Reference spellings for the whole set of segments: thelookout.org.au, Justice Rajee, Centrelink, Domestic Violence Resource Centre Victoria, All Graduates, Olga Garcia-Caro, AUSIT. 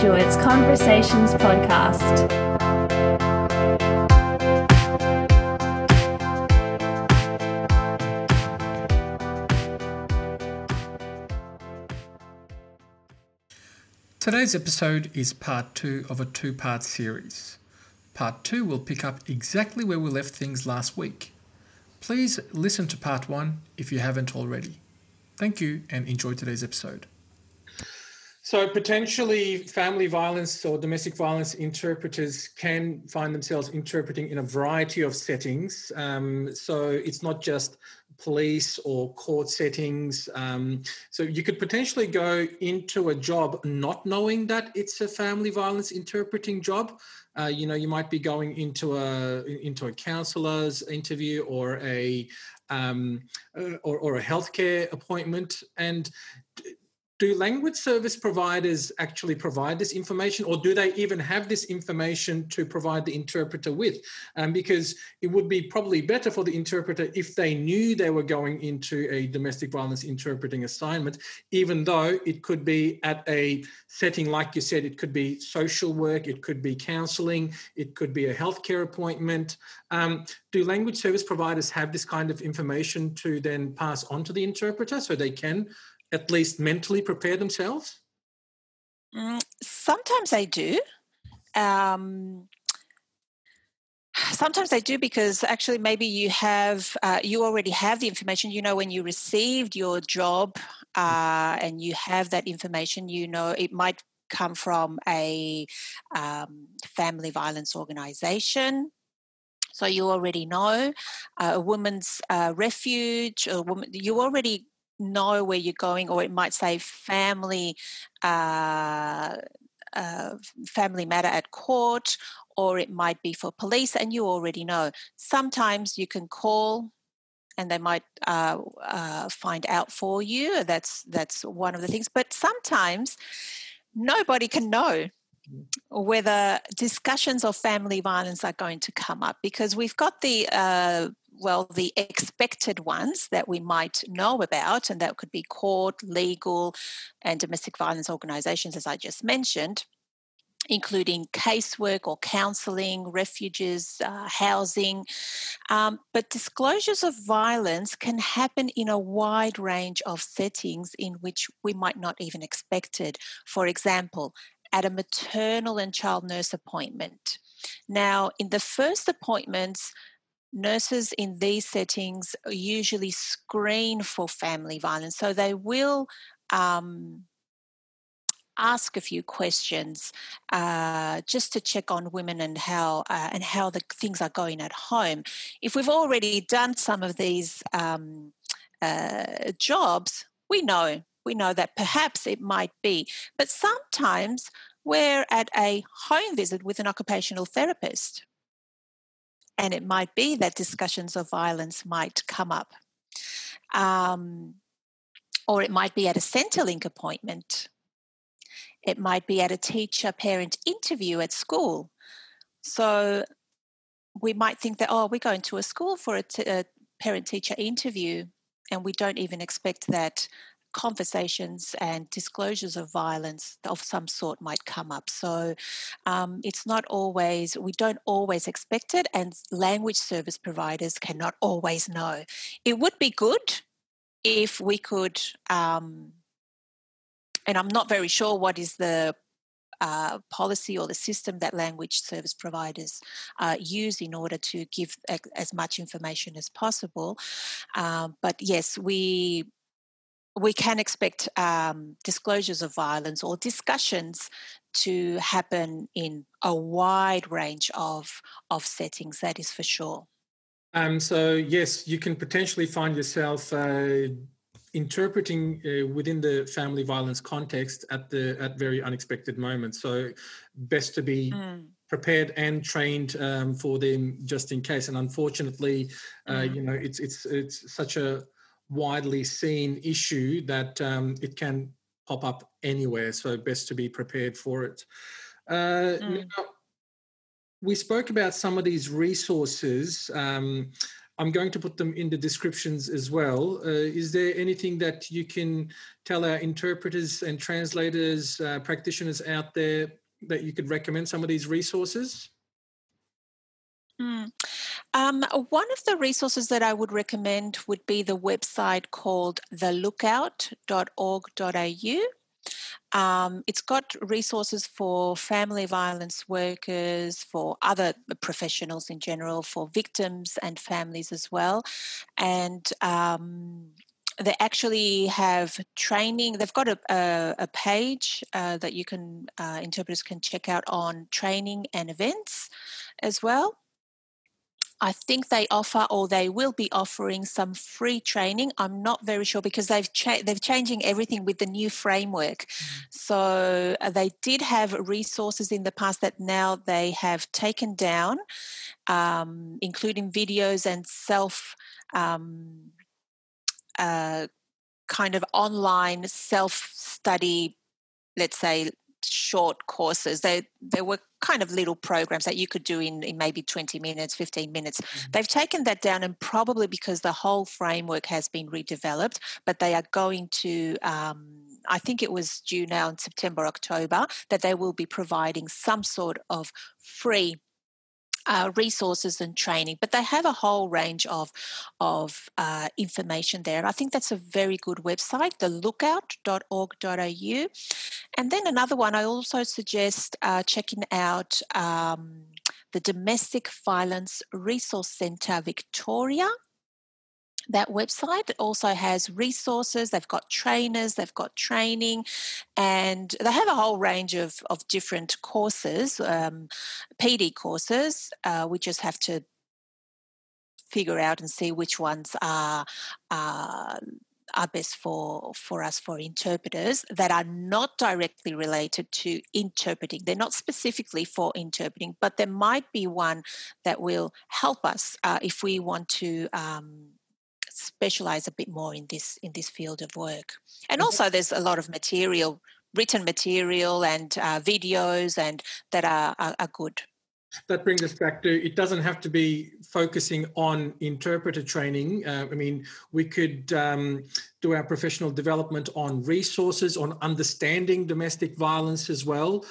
Graduates Conversations podcast. Today's episode is part two of a two-part series. Part two will pick up exactly where we left things last week. Please listen to part one if you haven't already. Thank you and enjoy today's episode. So potentially family violence or domestic violence interpreters can find themselves interpreting in a variety of settings. So it's not just police or court settings. So you could potentially go into a job not knowing that it's a family violence interpreting job. You might be going into a counsellor's interview or a healthcare appointment. And do language service providers actually provide this information, or do they even have this information to provide the interpreter with? Because it would be probably better for the interpreter if they knew they were going into a domestic violence interpreting assignment, even though it could be at a setting, like you said, it could be social work, it could be counselling, it could be a healthcare appointment. Do language service providers have this kind of information to then pass on to the interpreter so they can at least mentally prepare themselves? Sometimes they do. Sometimes they do, because actually maybe you already have the information. You know, when you received your job and you have that information, you know, it might come from a family violence organisation. So you already know a woman's refuge, you already know where you're going, or it might say family matter at court, or it might be for police, and you already know. Sometimes you can call and they might find out for you. That's one of the things. But sometimes nobody can know whether discussions of family violence are going to come up, because we've got the expected ones that we might know about, and that could be court, legal, and domestic violence organisations, as I just mentioned, including casework or counselling, refuges, housing. But disclosures of violence can happen in a wide range of settings in which we might not even expect it. For example, at a maternal and child nurse appointment. Now, in the first appointments, nurses in these settings usually screen for family violence. So they will ask a few questions just to check on women and how the things are going at home. If we've already done some of these jobs, we know that perhaps it might be. But sometimes we're at a home visit with an occupational therapist, and it might be that discussions of violence might come up. Or it might be at a Centrelink appointment. It might be at a teacher-parent interview at school. So we might think that, we're going to a school for a parent-teacher interview, and we don't even expect that conversations and disclosures of violence of some sort might come up. So it's not always, we don't always expect it, and language service providers cannot always know. It would be good if we could, and I'm not very sure what is the policy or the system that language service providers use in order to give as much information as possible. But yes, we can expect disclosures of violence or discussions to happen in a wide range of settings, that is for sure. So, yes, you can potentially find yourself interpreting within the family violence context at very unexpected moments. So best to be prepared and trained for them just in case. And unfortunately, it's such a widely seen issue that it can pop up anywhere, so best to be prepared for it. Now, we spoke about some of these resources I'm going to put them in the descriptions as well. Is there anything that you can tell our interpreters and translators, practitioners out there that you could recommend some of these resources? One of the resources that I would recommend would be the website called thelookout.org.au. It's got resources for family violence workers, for other professionals in general, for victims and families as well. And they actually have training. They've got a page that you can, interpreters can check out on training and events as well. I think they offer, or they will be offering, some free training. I'm not very sure because they've changing everything with the new framework. So they did have resources in the past that now they have taken down, including videos and kind of online self-study, let's say, short courses. They were kind of little programs that you could do in maybe 20 minutes, 15 minutes. Mm-hmm. They've taken that down, and probably because the whole framework has been redeveloped, but they are going to, I think it was due now in September, October, that they will be providing some sort of free resources and training. But they have a whole range of information there. And I think that's a very good website, thelookout.org.au. And then another one, I also suggest checking out the Domestic Violence Resource Centre Victoria. That website also has resources. They've got trainers, they've got training, and they have a whole range of different courses, PD courses. We just have to figure out and see which ones are best for us, for interpreters, that are not directly related to interpreting. They're not specifically for interpreting, but there might be one that will help us if we want to specialize a bit more in this field of work. And also there's a lot of material, written material and videos, and that are good. That brings us back to, it doesn't have to be focusing on interpreter training. I mean, we could do our professional development on resources, on understanding domestic violence as well.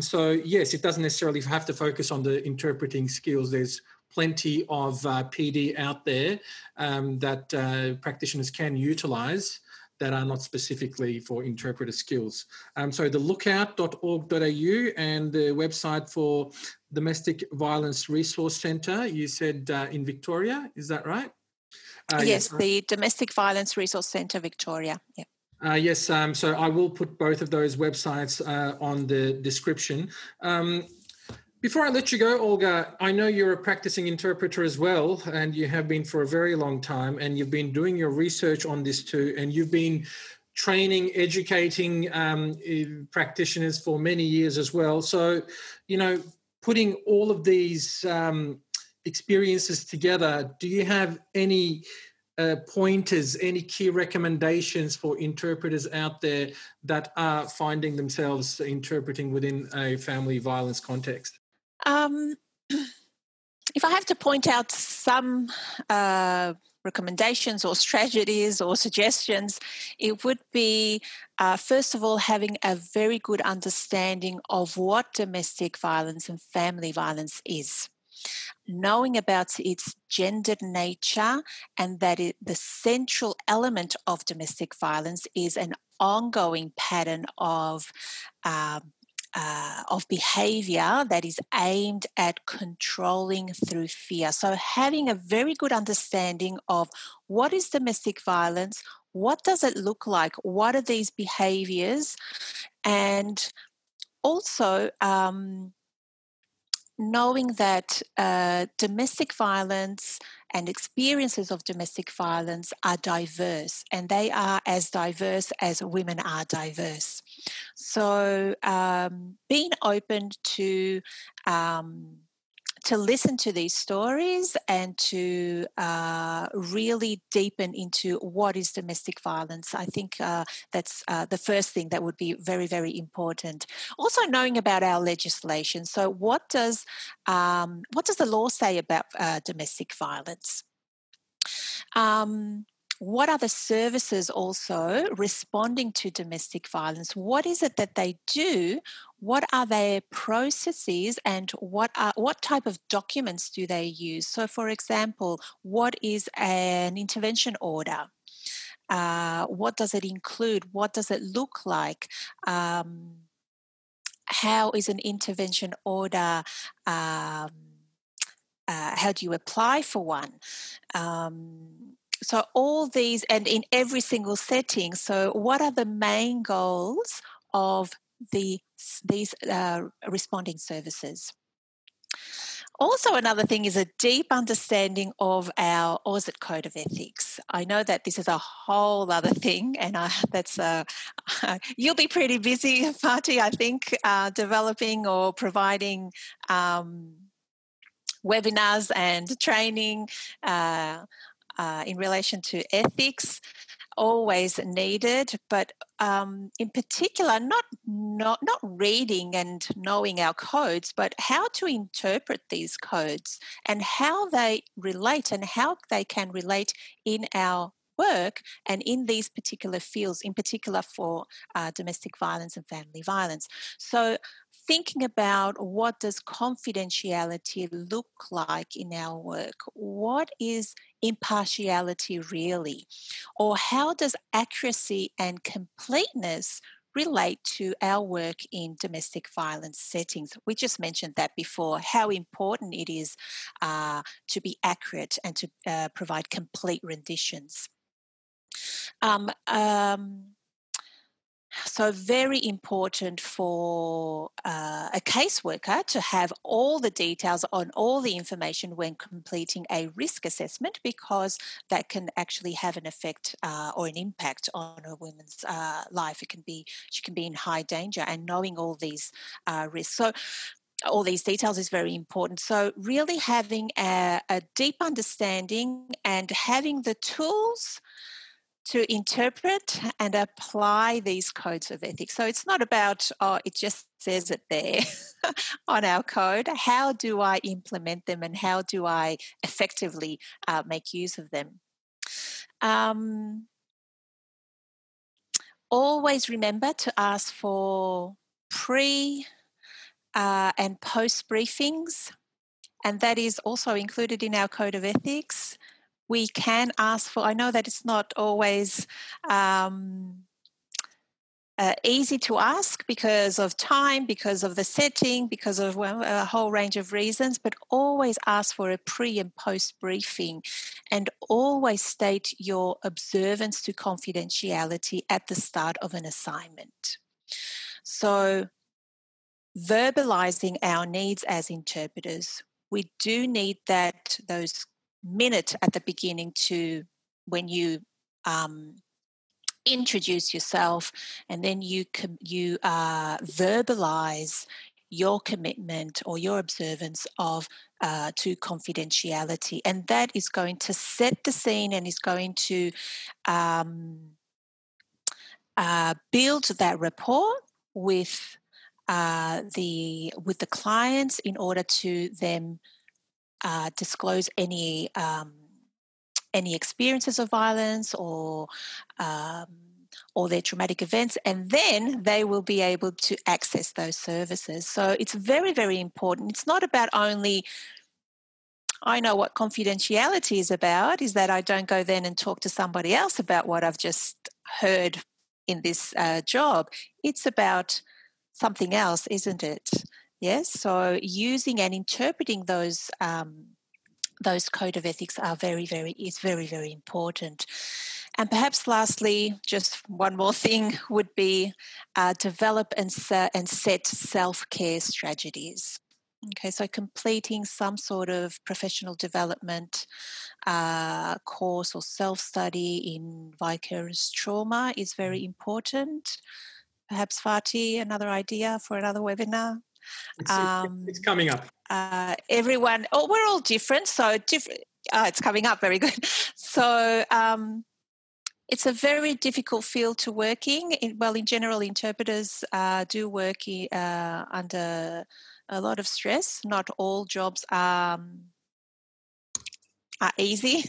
So yes, it doesn't necessarily have to focus on the interpreting skills. There's plenty of PD out there that practitioners can utilise that are not specifically for interpreter skills. So the lookout.org.au and the website for Domestic Violence Resource Centre, you said in Victoria, is that right? Yes, the Domestic Violence Resource Centre Victoria, yeah. Yes, so I will put both of those websites on the description. Before I let you go, Olga, I know you're a practicing interpreter as well, and you have been for a very long time, and you've been doing your research on this too, and you've been training, educating practitioners for many years as well. So, you know, putting all of these experiences together, do you have any pointers, any key recommendations for interpreters out there that are finding themselves interpreting within a family violence context? If I have to point out some recommendations or strategies or suggestions, it would be, first of all, having a very good understanding of what domestic violence and family violence is. Knowing about its gendered nature, and that the central element of domestic violence is an ongoing pattern of behaviour that is aimed at controlling through fear. So having a very good understanding of what is domestic violence, what does it look like, what are these behaviours, and also knowing that domestic violence and experiences of domestic violence are diverse, and they are as diverse as women are diverse. So being open to listen to these stories and to really deepen into what is domestic violence. I think that's the first thing that would be very, very important. Also knowing about our legislation. So what does the law say about domestic violence? What are the services also responding to domestic violence? What is it that they do? What are their processes, and what type of documents do they use? So, for example, what is an intervention order? What does it include? What does it look like? How is an intervention order? How do you apply for one? So all these, and in every single setting, so what are the main goals of these responding services? Also, another thing is a deep understanding of our AUSIT Code of Ethics. I know that this is a whole other thing, and you'll be pretty busy, Fati, I think, developing or providing webinars and training in relation to ethics, always needed, but in particular, not reading and knowing our codes, but how to interpret these codes and how they relate and how they can relate in our work and in these particular fields, in particular for domestic violence and family violence. So thinking about what does confidentiality look like in our work? What is impartiality really? Or how does accuracy and completeness relate to our work in domestic violence settings? We just mentioned that before, how important it is to be accurate and to provide complete renditions. So very important for a caseworker to have all the details on all the information when completing a risk assessment, because that can actually have an effect or an impact on a woman's life. She can be in high danger, and knowing all these risks. So all these details is very important. So really having a deep understanding and having the tools to interpret and apply these codes of ethics. So it's not about, oh, it just says it there on our code. How do I implement them, and how do I effectively make use of them? Always remember to ask for pre and post briefings, and that is also included in our code of ethics. We can ask for, I know that it's not always easy to ask because of time, because of the setting, because of a whole range of reasons, but always ask for a pre and post briefing, and always state your observance to confidentiality at the start of an assignment. So, verbalizing our needs as interpreters. We do need those minute at the beginning to when you introduce yourself, and then you verbalize your commitment or your observance of to confidentiality, and that is going to set the scene and is going to build that rapport with the clients in order to them disclose any experiences of violence or their traumatic events, and then they will be able to access those services. So it's very, very important. It's not about only, I know what confidentiality is about, is that I don't go then and talk to somebody else about what I've just heard in this job. It's about something else, isn't it? Yes, so using and interpreting those code of ethics are very, very important. And perhaps lastly, just one more thing would be develop and set self-care strategies. Okay, so completing some sort of professional development course or self-study in vicarious trauma is very important. Perhaps Fati, another idea for another webinar? It's coming up. Everyone, we're all different, so different. It's coming up, very good. So it's a very difficult field to work in. In general, interpreters do work under a lot of stress. Not all jobs are are easy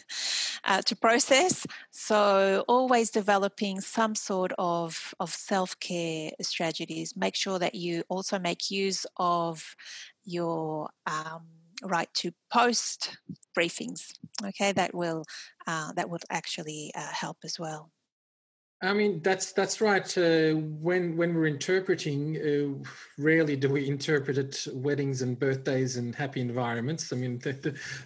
to process. So always developing some sort of self-care strategies. Make sure that you also make use of your right to post briefings. Okay, that will actually help as well. I mean, that's right. When we're interpreting, rarely do we interpret at weddings and birthdays and happy environments. I mean,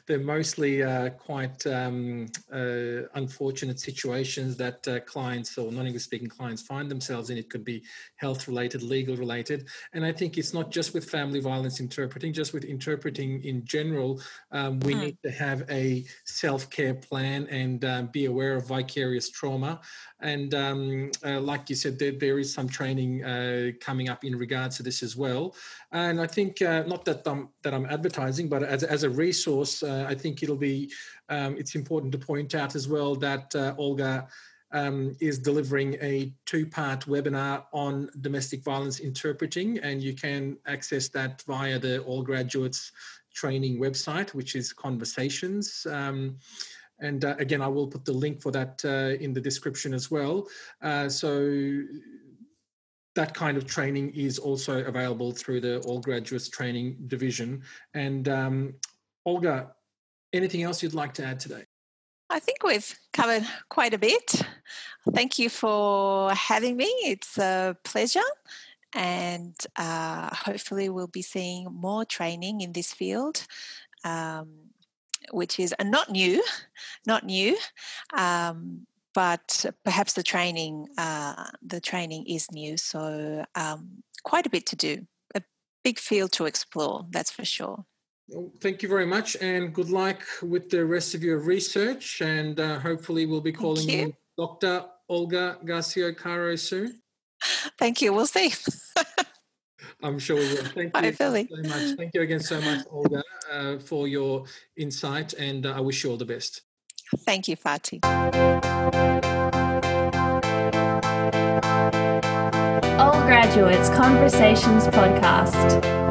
they're mostly quite unfortunate situations that clients or non-English speaking clients find themselves in. It could be health related, legal related. And I think it's not just with family violence interpreting, just with interpreting in general, we need to have a self-care plan and be aware of vicarious trauma. And like you said, there is some training coming up in regards to this as well. And I think, not that I'm advertising, but as a resource, I think it'll be, it's important to point out as well that Olga is delivering a two-part webinar on domestic violence interpreting, and you can access that via the All Graduates training website, which is Conversations. And again, I will put the link for that in the description as well. So that kind of training is also available through the All Graduates Training Division. And Olga, anything else you'd like to add today? I think we've covered quite a bit. Thank you for having me. It's a pleasure. And hopefully we'll be seeing more training in this field, which is not new, but perhaps the training is new. So quite a bit to do, a big field to explore, that's for sure. Well, thank you very much, and good luck with the rest of your research. And hopefully we'll be calling you Dr. Olga Garcia-Caro soon. Thank you. We'll see. I'm sure we will. Thank you so much. Thank you again so much, Olga, for your insight, and I wish you all the best. Thank you, Fati. All Graduates Conversations Podcast.